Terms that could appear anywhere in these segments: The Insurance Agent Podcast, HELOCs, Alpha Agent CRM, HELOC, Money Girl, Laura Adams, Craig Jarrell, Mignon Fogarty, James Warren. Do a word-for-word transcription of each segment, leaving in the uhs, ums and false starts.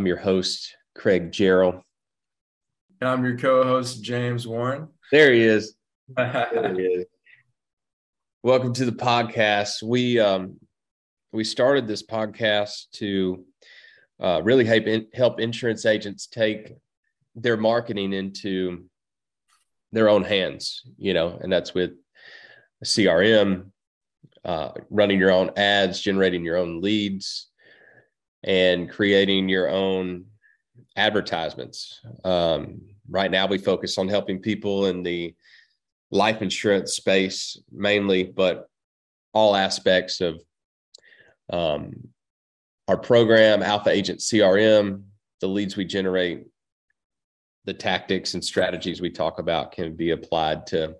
I'm your host, Craig Jarrell. And I'm your co-host, James Warren. There he is. There he is. Welcome to the podcast. We um, we started this podcast to uh, really help, in, help insurance agents take their marketing into their own hands, you know, and that's with C R M, uh, running your own ads, generating your own leads, and creating your own advertisements. Um, right now, we focus on helping people in the life insurance space mainly, but all aspects of um, our program, Alpha Agent C R M, the leads we generate, the tactics and strategies we talk about can be applied to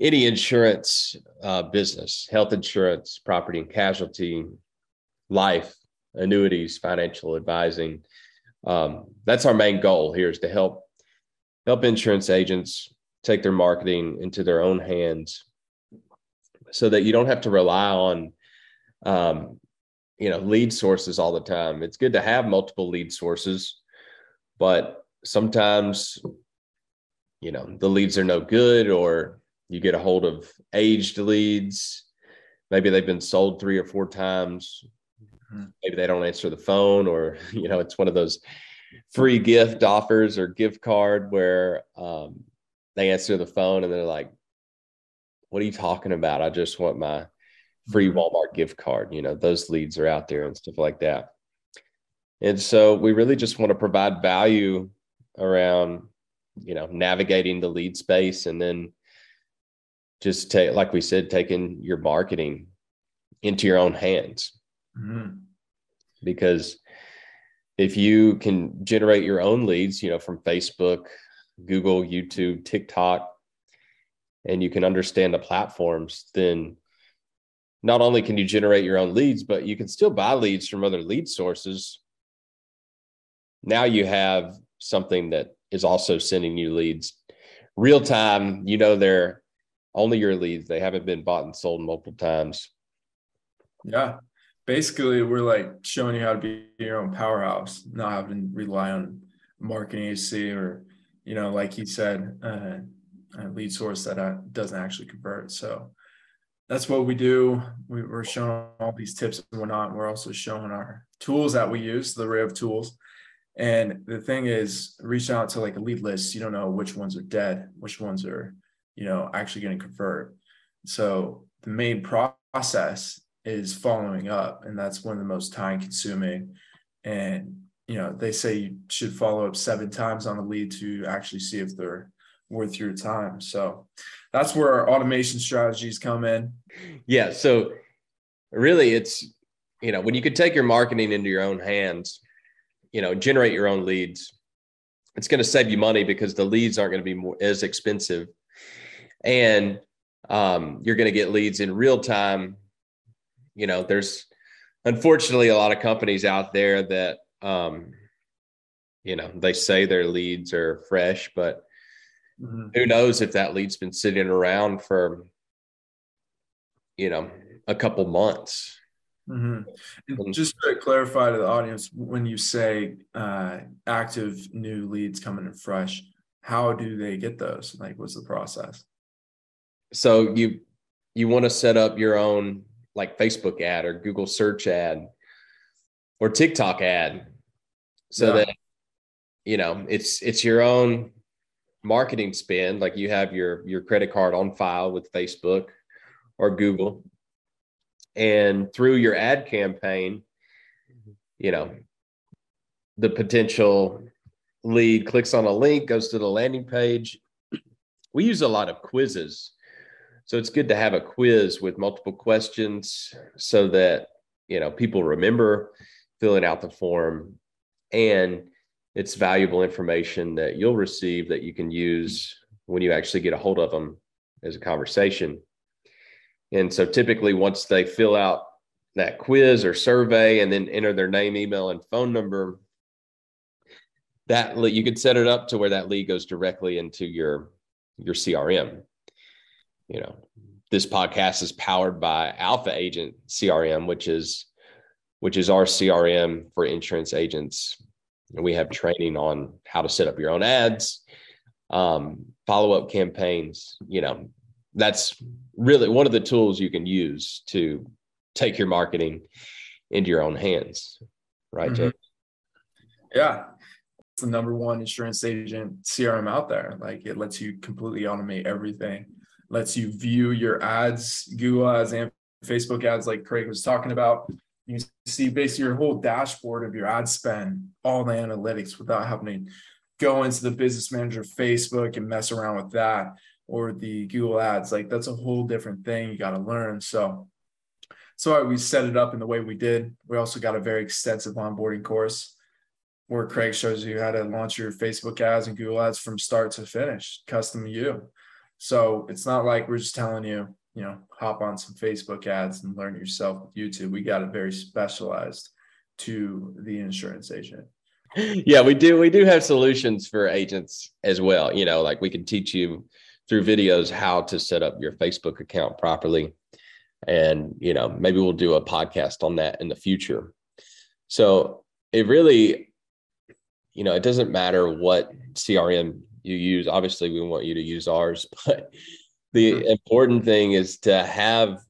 any insurance uh, business, health insurance, property and casualty, life, annuities, financial advising. Um, that's our main goal here, is to help help insurance agents take their marketing into their own hands so that you don't have to rely on, um, you know, lead sources all the time. It's good to have multiple lead sources, but sometimes, you know, the leads are no good, or you get a hold of aged leads. Maybe they've been sold three or four times. Maybe they don't answer the phone, or, you know, it's one of those free gift offers or gift card where um, they answer the phone and they're like, what are you talking about? I just want my free Walmart gift card. You know, those leads are out there and stuff like that. And so we really just want to provide value around, you know, navigating the lead space, and then just take, like we said, taking your marketing into your own hands. Mm-hmm. Because if you can generate your own leads, you know, from Facebook, Google, YouTube, TikTok, and you can understand the platforms, then not only can you generate your own leads, but you can still buy leads from other lead sources. Now you have something that is also sending you leads real time. You know, they're only your leads. They haven't been bought and sold multiple times. Yeah. Basically, we're like showing you how to be your own powerhouse, not having to rely on marketing agency or, you know, like he said, uh, a lead source that uh, doesn't actually convert. So that's what we do. We, we're showing all these tips and whatnot. We're also showing our tools that we use, the array of tools. And the thing is, reach out to like a lead list. You don't know which ones are dead, which ones are, you know, actually going to convert. So the main process is following up, and that's one of the most time consuming. And, you know, they say you should follow up seven times on a lead to actually see if they're worth your time. So that's where our automation strategies come in. Yeah. So really, it's, you know, when you could take your marketing into your own hands, you know, generate your own leads, it's going to save you money because the leads aren't going to be more as expensive. And um, you're going to get leads in real time. You know, there's unfortunately a lot of companies out there that, um, you know, they say their leads are fresh, but mm-hmm. who knows if that lead's been sitting around for, you know, a couple months. Mm-hmm. And just to clarify to the audience, when you say uh, active new leads coming in fresh, how do they get those? Like, what's the process? So you, you want to set up your own, like Facebook ad or Google search ad or TikTok ad, so yeah. that, you know, it's, it's your own marketing spend. Like you have your, your credit card on file with Facebook or Google, and through your ad campaign, you know, the potential lead clicks on a link, goes to the landing page. We use a lot of quizzes. So it's good to have a quiz with multiple questions so that, you know, people remember filling out the form, and it's valuable information that you'll receive that you can use when you actually get a hold of them as a conversation. And so typically once they fill out that quiz or survey and then enter their name, email, and phone number, that you could set it up to where that lead goes directly into your, your C R M. You know, this podcast is powered by Alpha Agent C R M, which is which is our C R M for insurance agents. And we have training on how to set up your own ads, um, follow-up campaigns. You know, that's really one of the tools you can use to take your marketing into your own hands, right, mm-hmm. Jake? Yeah. It's the number one insurance agent C R M out there. Like, it lets you completely automate everything, lets you view your ads, Google ads and Facebook ads, like Craig was talking about. You see basically your whole dashboard of your ad spend, all the analytics, without having to go into the business manager of Facebook and mess around with that or the Google ads. Like, that's a whole different thing you got to learn. So that's why we set it up in the way we did. We also got a very extensive onboarding course where Craig shows you how to launch your Facebook ads and Google ads from start to finish, custom to you. So it's not like we're just telling you, you know, hop on some Facebook ads and learn yourself with YouTube. We got it very specialized to the insurance agent. Yeah, we do. We do have solutions for agents as well. You know, like, we can teach you through videos how to set up your Facebook account properly. And, you know, maybe we'll do a podcast on that in the future. So it really, you know, it doesn't matter what C R M you use. Obviously, we want you to use ours, but the important thing is to have,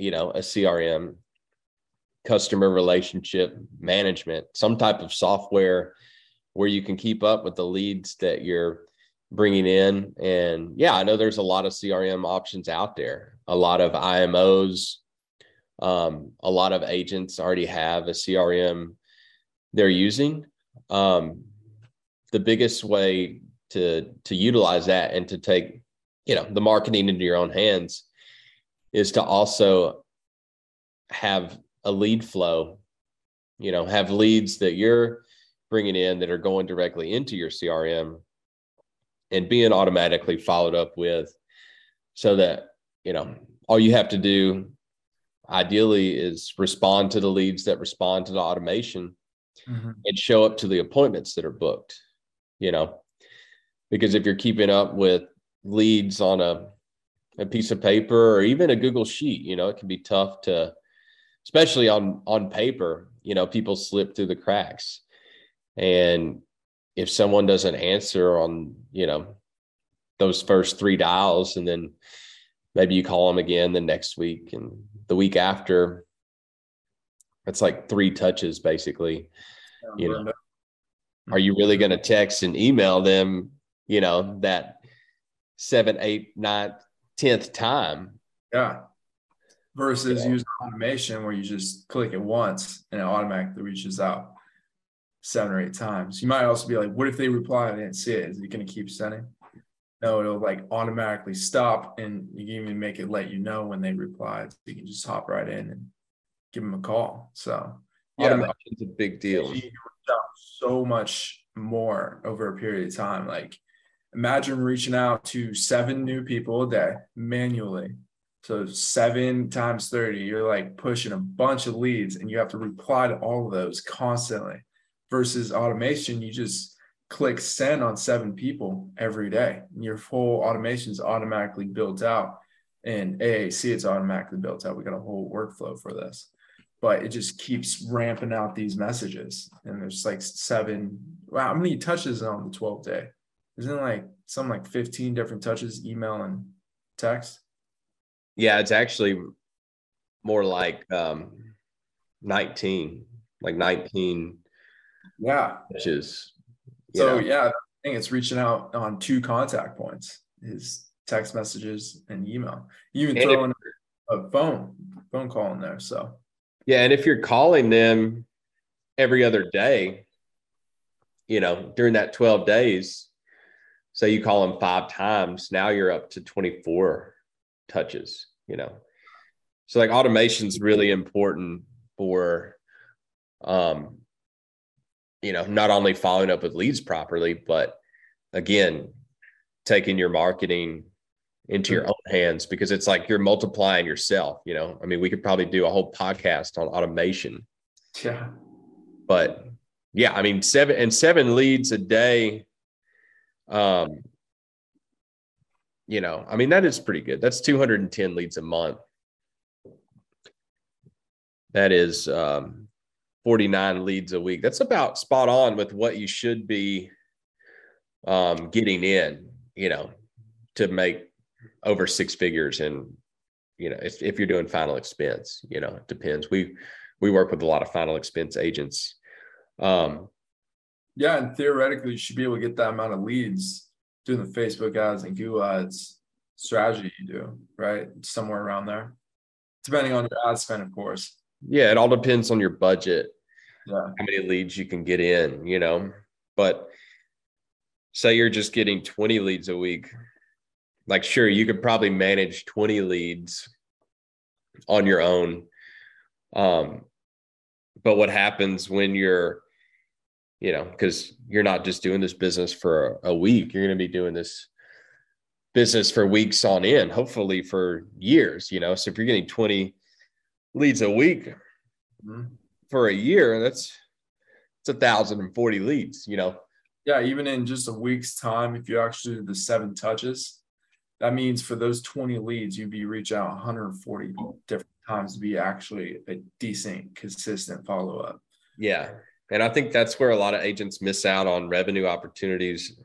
you know, a C R M, customer relationship management, some type of software where you can keep up with the leads that you're bringing in. And yeah, I know there's a lot of C R M options out there, a lot of I M Os. Um, a lot of agents already have a C R M they're using. Um, the biggest way to, to utilize that and to take, you know, the marketing into your own hands is to also have a lead flow, you know, have leads that you're bringing in that are going directly into your C R M and being automatically followed up with, so that, you know, all you have to do ideally is respond to the leads that respond to the automation, mm-hmm. and show up to the appointments that are booked, you know, because if you're keeping up with leads on a, a piece of paper or even a Google sheet, you know, it can be tough to, especially on, on paper, you know, people slip through the cracks. And if someone doesn't answer on, you know, those first three dials, and then maybe you call them again the next week and the week after, it's like three touches basically, you know, are you really going to text and email them, you know, that seven, eight, nine, tenth time? Yeah. Versus yeah. using automation where you just click it once and it automatically reaches out seven or eight times. You might also be like, what if they reply and I didn't see it? Is it going to keep sending? No, it'll like automatically stop, and you can even make it let you know when they reply. So you can just hop right in and give them a call. So yeah, automation's a big deal. You've done so much more over a period of time. Like, imagine reaching out to seven new people a day manually. So seven times thirty, you're like pushing a bunch of leads and you have to reply to all of those constantly, versus automation. You just click send on seven people every day. And your whole automation is automatically built out, and A A C, it's automatically built out. We got a whole workflow for this, but it just keeps ramping out these messages. And there's like seven, wow, how many touches on the twelfth day? Isn't it like something like fifteen different touches, email and text? Yeah, it's actually more like um, nineteen, like nineteen. Yeah. Touches. So know. yeah, I think it's reaching out on two contact points, is text messages and email. You even and throw in a phone, phone call in there. So yeah, and if you're calling them every other day, you know, during that twelve days, so you call them five times, now you're up to twenty-four touches, you know. So like, automation's really important for, um, you know, not only following up with leads properly, but again, taking your marketing into your own hands, because it's like you're multiplying yourself, you know. I mean, we could probably do a whole podcast on automation. Yeah. But yeah, I mean, seven and seven leads a day. Um, you know, I mean, that is pretty good. That's two hundred ten leads a month. That is, um, forty-nine leads a week. That's about spot on with what you should be um, getting in, you know, to make over six figures. And, you know, if, if you're doing final expense, you know, it depends. We, we work with a lot of final expense agents. Um, yeah. And theoretically you should be able to get that amount of leads doing the Facebook ads and Google ads strategy you do, right? Somewhere around there, depending on your ad spend, of course. Yeah. It all depends on your budget, yeah. How many leads you can get in, you know, but say you're just getting twenty leads a week. Like, sure, you could probably manage twenty leads on your own. Um, but what happens when you're, you know, because you're not just doing this business for a, a week, you're going to be doing this business for weeks on end, hopefully for years, you know? So if you're getting twenty leads a week mm-hmm. for a year, that's, it's one thousand forty leads, you know? Yeah. Even in just a week's time, if you actually do the seven touches, that means for those twenty leads, you'd be reaching out one hundred forty different times to be actually a decent, consistent follow-up. Yeah. And I think that's where a lot of agents miss out on revenue opportunities.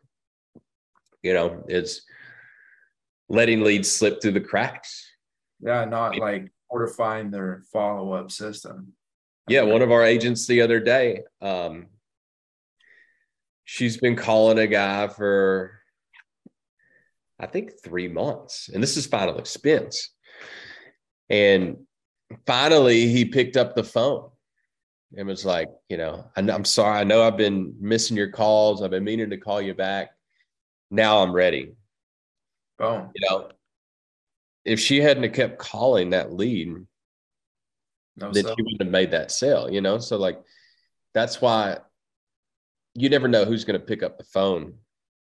You know, it's letting leads slip through the cracks. Yeah. Not like fortifying their follow-up system. Yeah. One of our agents the other day, um, she's been calling a guy for, I think, three months. And this is final expense. And finally, he picked up the phone and was like, you know, I'm sorry. I know I've been missing your calls. I've been meaning to call you back. Now I'm ready. Boom. You know, if she hadn't have kept calling that lead, no then sell. She wouldn't have made that sale, you know? So, like, that's why... you never know who's going to pick up the phone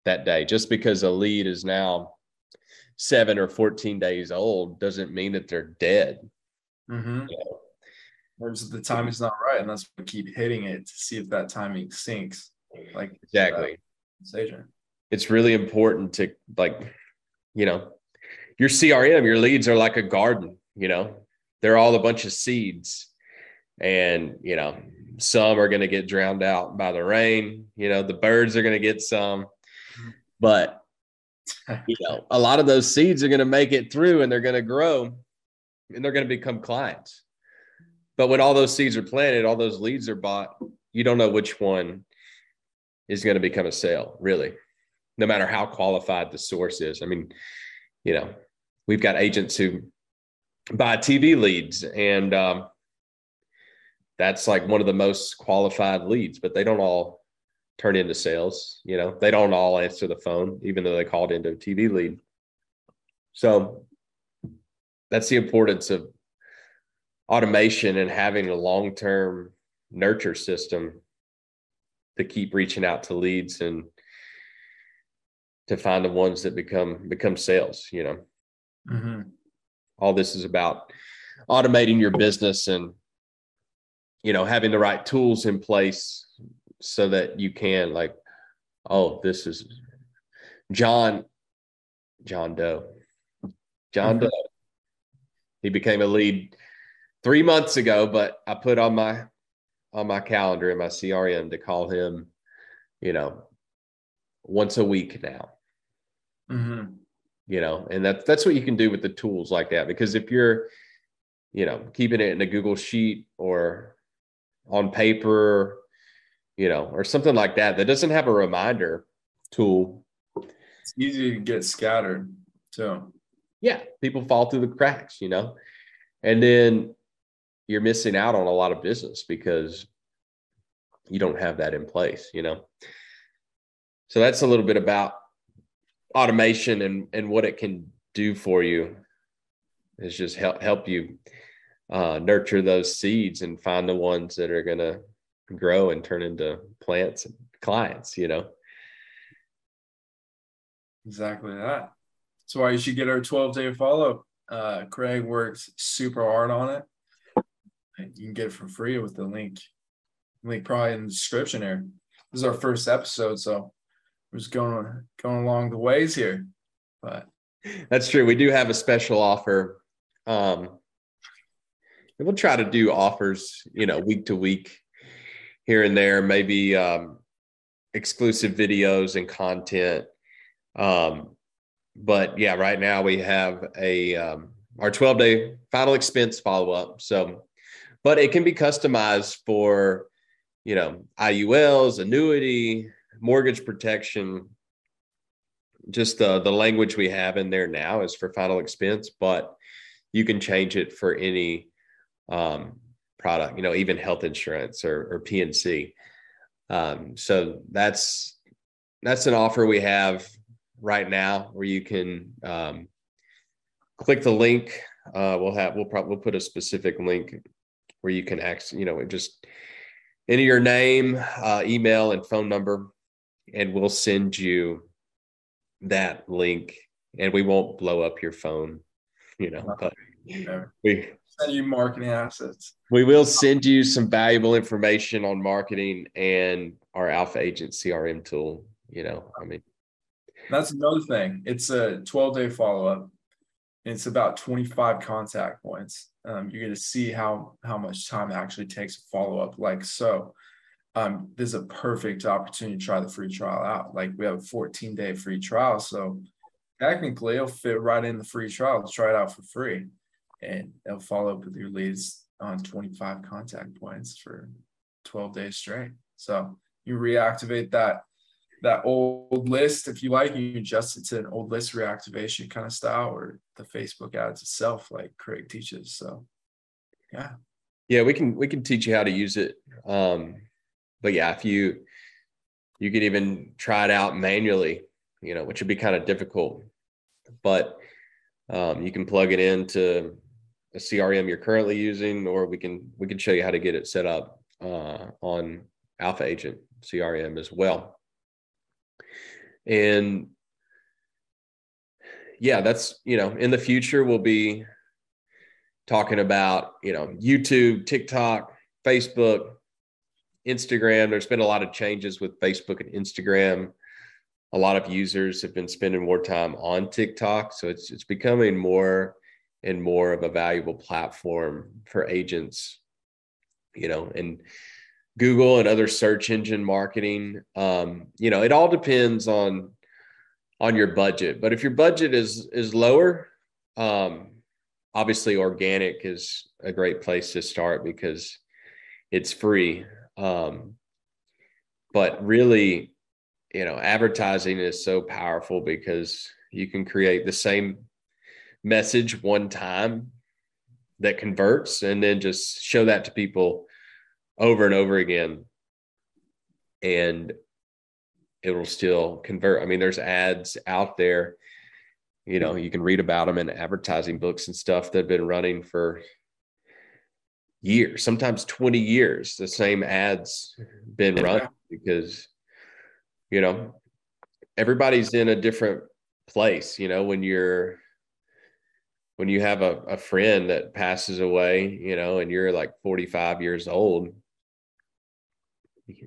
that day. Just because a lead is now seven or fourteen days old doesn't mean that they're dead. Mm-hmm. You know? Whereas the timing's not right, and that's why we keep hitting it to see if that timing sinks. Like exactly. It's really important to, like, you know, your C R M, your leads are like a garden, you know, they're all a bunch of seeds. And, you know, some are going to get drowned out by the rain, you know, the birds are going to get some, but, you know, a lot of those seeds are going to make it through and they're going to grow and they're going to become clients. But when all those seeds are planted, all those leads are bought, you don't know which one is going to become a sale, really, no matter how qualified the source is. I mean, you know, we've got agents who buy T V leads and, um, that's like one of the most qualified leads, but they don't all turn into sales. You know, they don't all answer the phone, even though they called into a T V lead. So that's the importance of automation and having a long-term nurture system to keep reaching out to leads and to find the ones that become, become sales, you know, mm-hmm. All this is about automating your business and, you know, having the right tools in place so that you can, like, oh, this is John, John Doe, John Doe. He became a lead three months ago, but I put on my, on my calendar in my C R M to call him, you know, once a week now, mm-hmm. You know, and that's, that's what you can do with the tools like that. Because if you're, you know, keeping it in a Google sheet or on paper, you know, or something like that, that doesn't have a reminder tool, it's easy to get scattered. So yeah, people fall through the cracks, you know, and then you're missing out on a lot of business because you don't have that in place, you know? So that's a little bit about automation and, and what it can do for you is just help, help you Uh, nurture those seeds and find the ones that are going to grow and turn into plants and clients, you know? Exactly that. That's why you should get our twelve-day follow-up. Uh, Craig works super hard on it. You can get it for free with the link. Link probably in the description here. This is our first episode, so we're just going, going along the ways here. But that's true. We do have a special offer. Um And we'll try to do offers, you know, week to week. here and there, maybe um, exclusive videos and content. Um, but yeah, right now we have a um, our twelve-day final expense follow-up. So, but it can be customized for, you know, I U Ls, annuity, mortgage protection. Just the, the language we have in there now is for final expense, but you can change it for any um, product, you know, even health insurance or, or P and C. Um, so that's, that's an offer we have right now where you can um, click the link. Uh, we'll have, we'll probably we'll put a specific link where you can access, you know, just enter your name, uh, email, and phone number, and we'll send you that link, and we won't blow up your phone, you know, but we send you marketing assets. We will send you some valuable information on marketing and our Alpha Agent C R M tool. You know, I mean, that's another thing. It's a twelve-day follow-up, and it's about twenty-five contact points. Um, you're going to see how, how much time it actually takes to follow up. Like, so um, this is a perfect opportunity to try the free trial out. Like, we have a fourteen day free trial. So technically it'll fit right in the free trial. Let's try it out for free, and it'll follow up with your leads on twenty-five contact points for twelve days straight. So you reactivate that, that old list. If you like, you adjust it to an old list reactivation kind of style, or the Facebook ads itself, like Craig teaches. So yeah. Yeah, we can, we can teach you how to use it. Um, but yeah, if you, you could even try it out manually, you know, which would be kind of difficult, but um, you can plug it into a C R M you're currently using, or we can, we can show you how to get it set up uh, on Alpha Agent C R M as well. And yeah, that's, you know, in the future, we'll be talking about, you know, YouTube, TikTok, Facebook, Instagram. There's been a lot of changes with Facebook and Instagram. A lot of users have been spending more time on TikTok. So it's, it's becoming more and more of a valuable platform for agents, you know, and Google and other search engine marketing. Um, you know, it all depends on, on your budget, but if your budget is, is lower, um, obviously organic is a great place to start because it's free. Um, but really, you know, advertising is so powerful because you can create the same message one time that converts, and then just show that to people over and over again, and it will still convert. I mean, there's ads out there, you know, you can read about them in advertising books and stuff that have been running for years, sometimes twenty years, the same ads been running, because, you know, everybody's in a different place. You know, when you're, when you have a, a friend that passes away, you know, and you're like forty-five years old,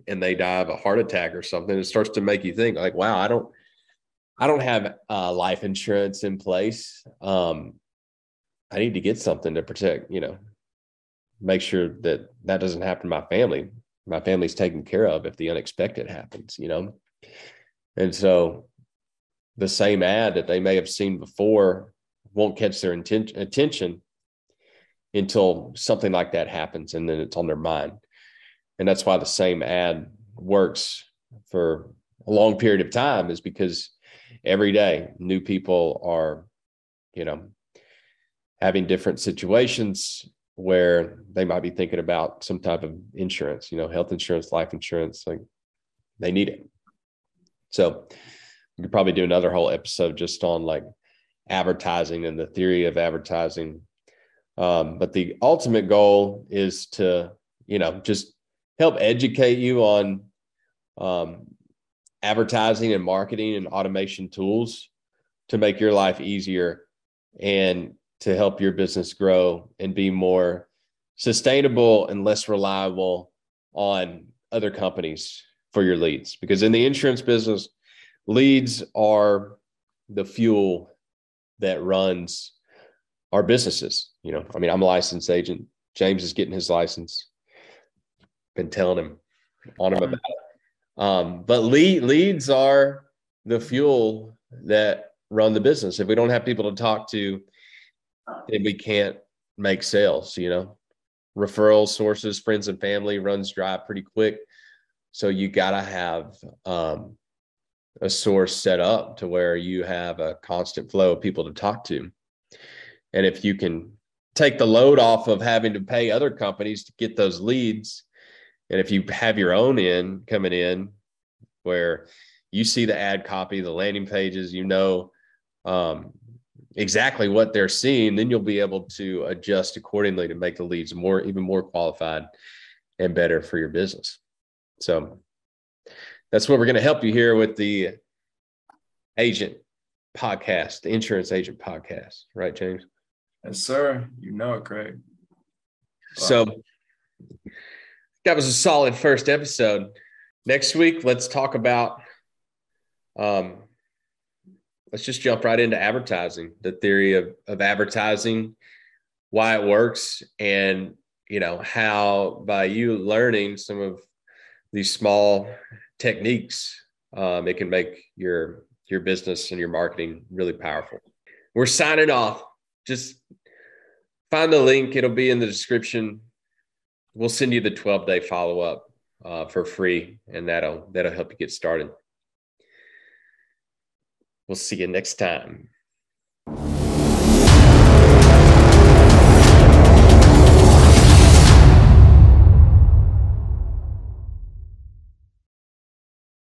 and they die of a heart attack or something, it starts to make you think like, wow, I don't, I don't have uh, life insurance in place. Um, I need to get something to protect, you know, make sure that that doesn't happen to my family. My family's taken care of if the unexpected happens, you know? And so the same ad that they may have seen before won't catch their inten- attention until something like that happens. And then it's on their mind. And that's why the same ad works for a long period of time, is because every day new people are, you know, having different situations where they might be thinking about some type of insurance, you know, health insurance, life insurance, like they need it. So we could probably do another whole episode just on like advertising and the theory of advertising. Um, but the ultimate goal is to, you know, just help educate you on um, advertising and marketing and automation tools to make your life easier and to help your business grow and be more sustainable and less reliable on other companies for your leads. Because in the insurance business, leads are the fuel that runs our businesses. You know, I mean, I'm a licensed agent. James is getting his license. Been telling him on them about it. Um, but lead, leads are the fuel that run the business. If we don't have people to talk to, then we can't make sales, you know. Referral sources, friends and family runs dry pretty quick. So you got to have um, a source set up to where you have a constant flow of people to talk to. And if you can take the load off of having to pay other companies to get those leads, and if you have your own in coming in where you see the ad copy, the landing pages, you know um, exactly what they're seeing, then you'll be able to adjust accordingly to make the leads more, even more qualified and better for your business. So that's what we're going to help you here with the agent podcast, the Insurance Agent Podcast. Right, James? Yes, sir. You know it, Craig. Wow. So that was a solid first episode. Next week, let's talk about, um, let's just jump right into advertising, the theory of, of advertising, why it works, and, you know, how by you learning some of these small techniques, um, it can make your, your business and your marketing really powerful. We're signing off. Just find the link. It'll be in the description. We'll send you the twelve day follow-up uh, for free, and that'll, that'll help you get started. We'll see you next time.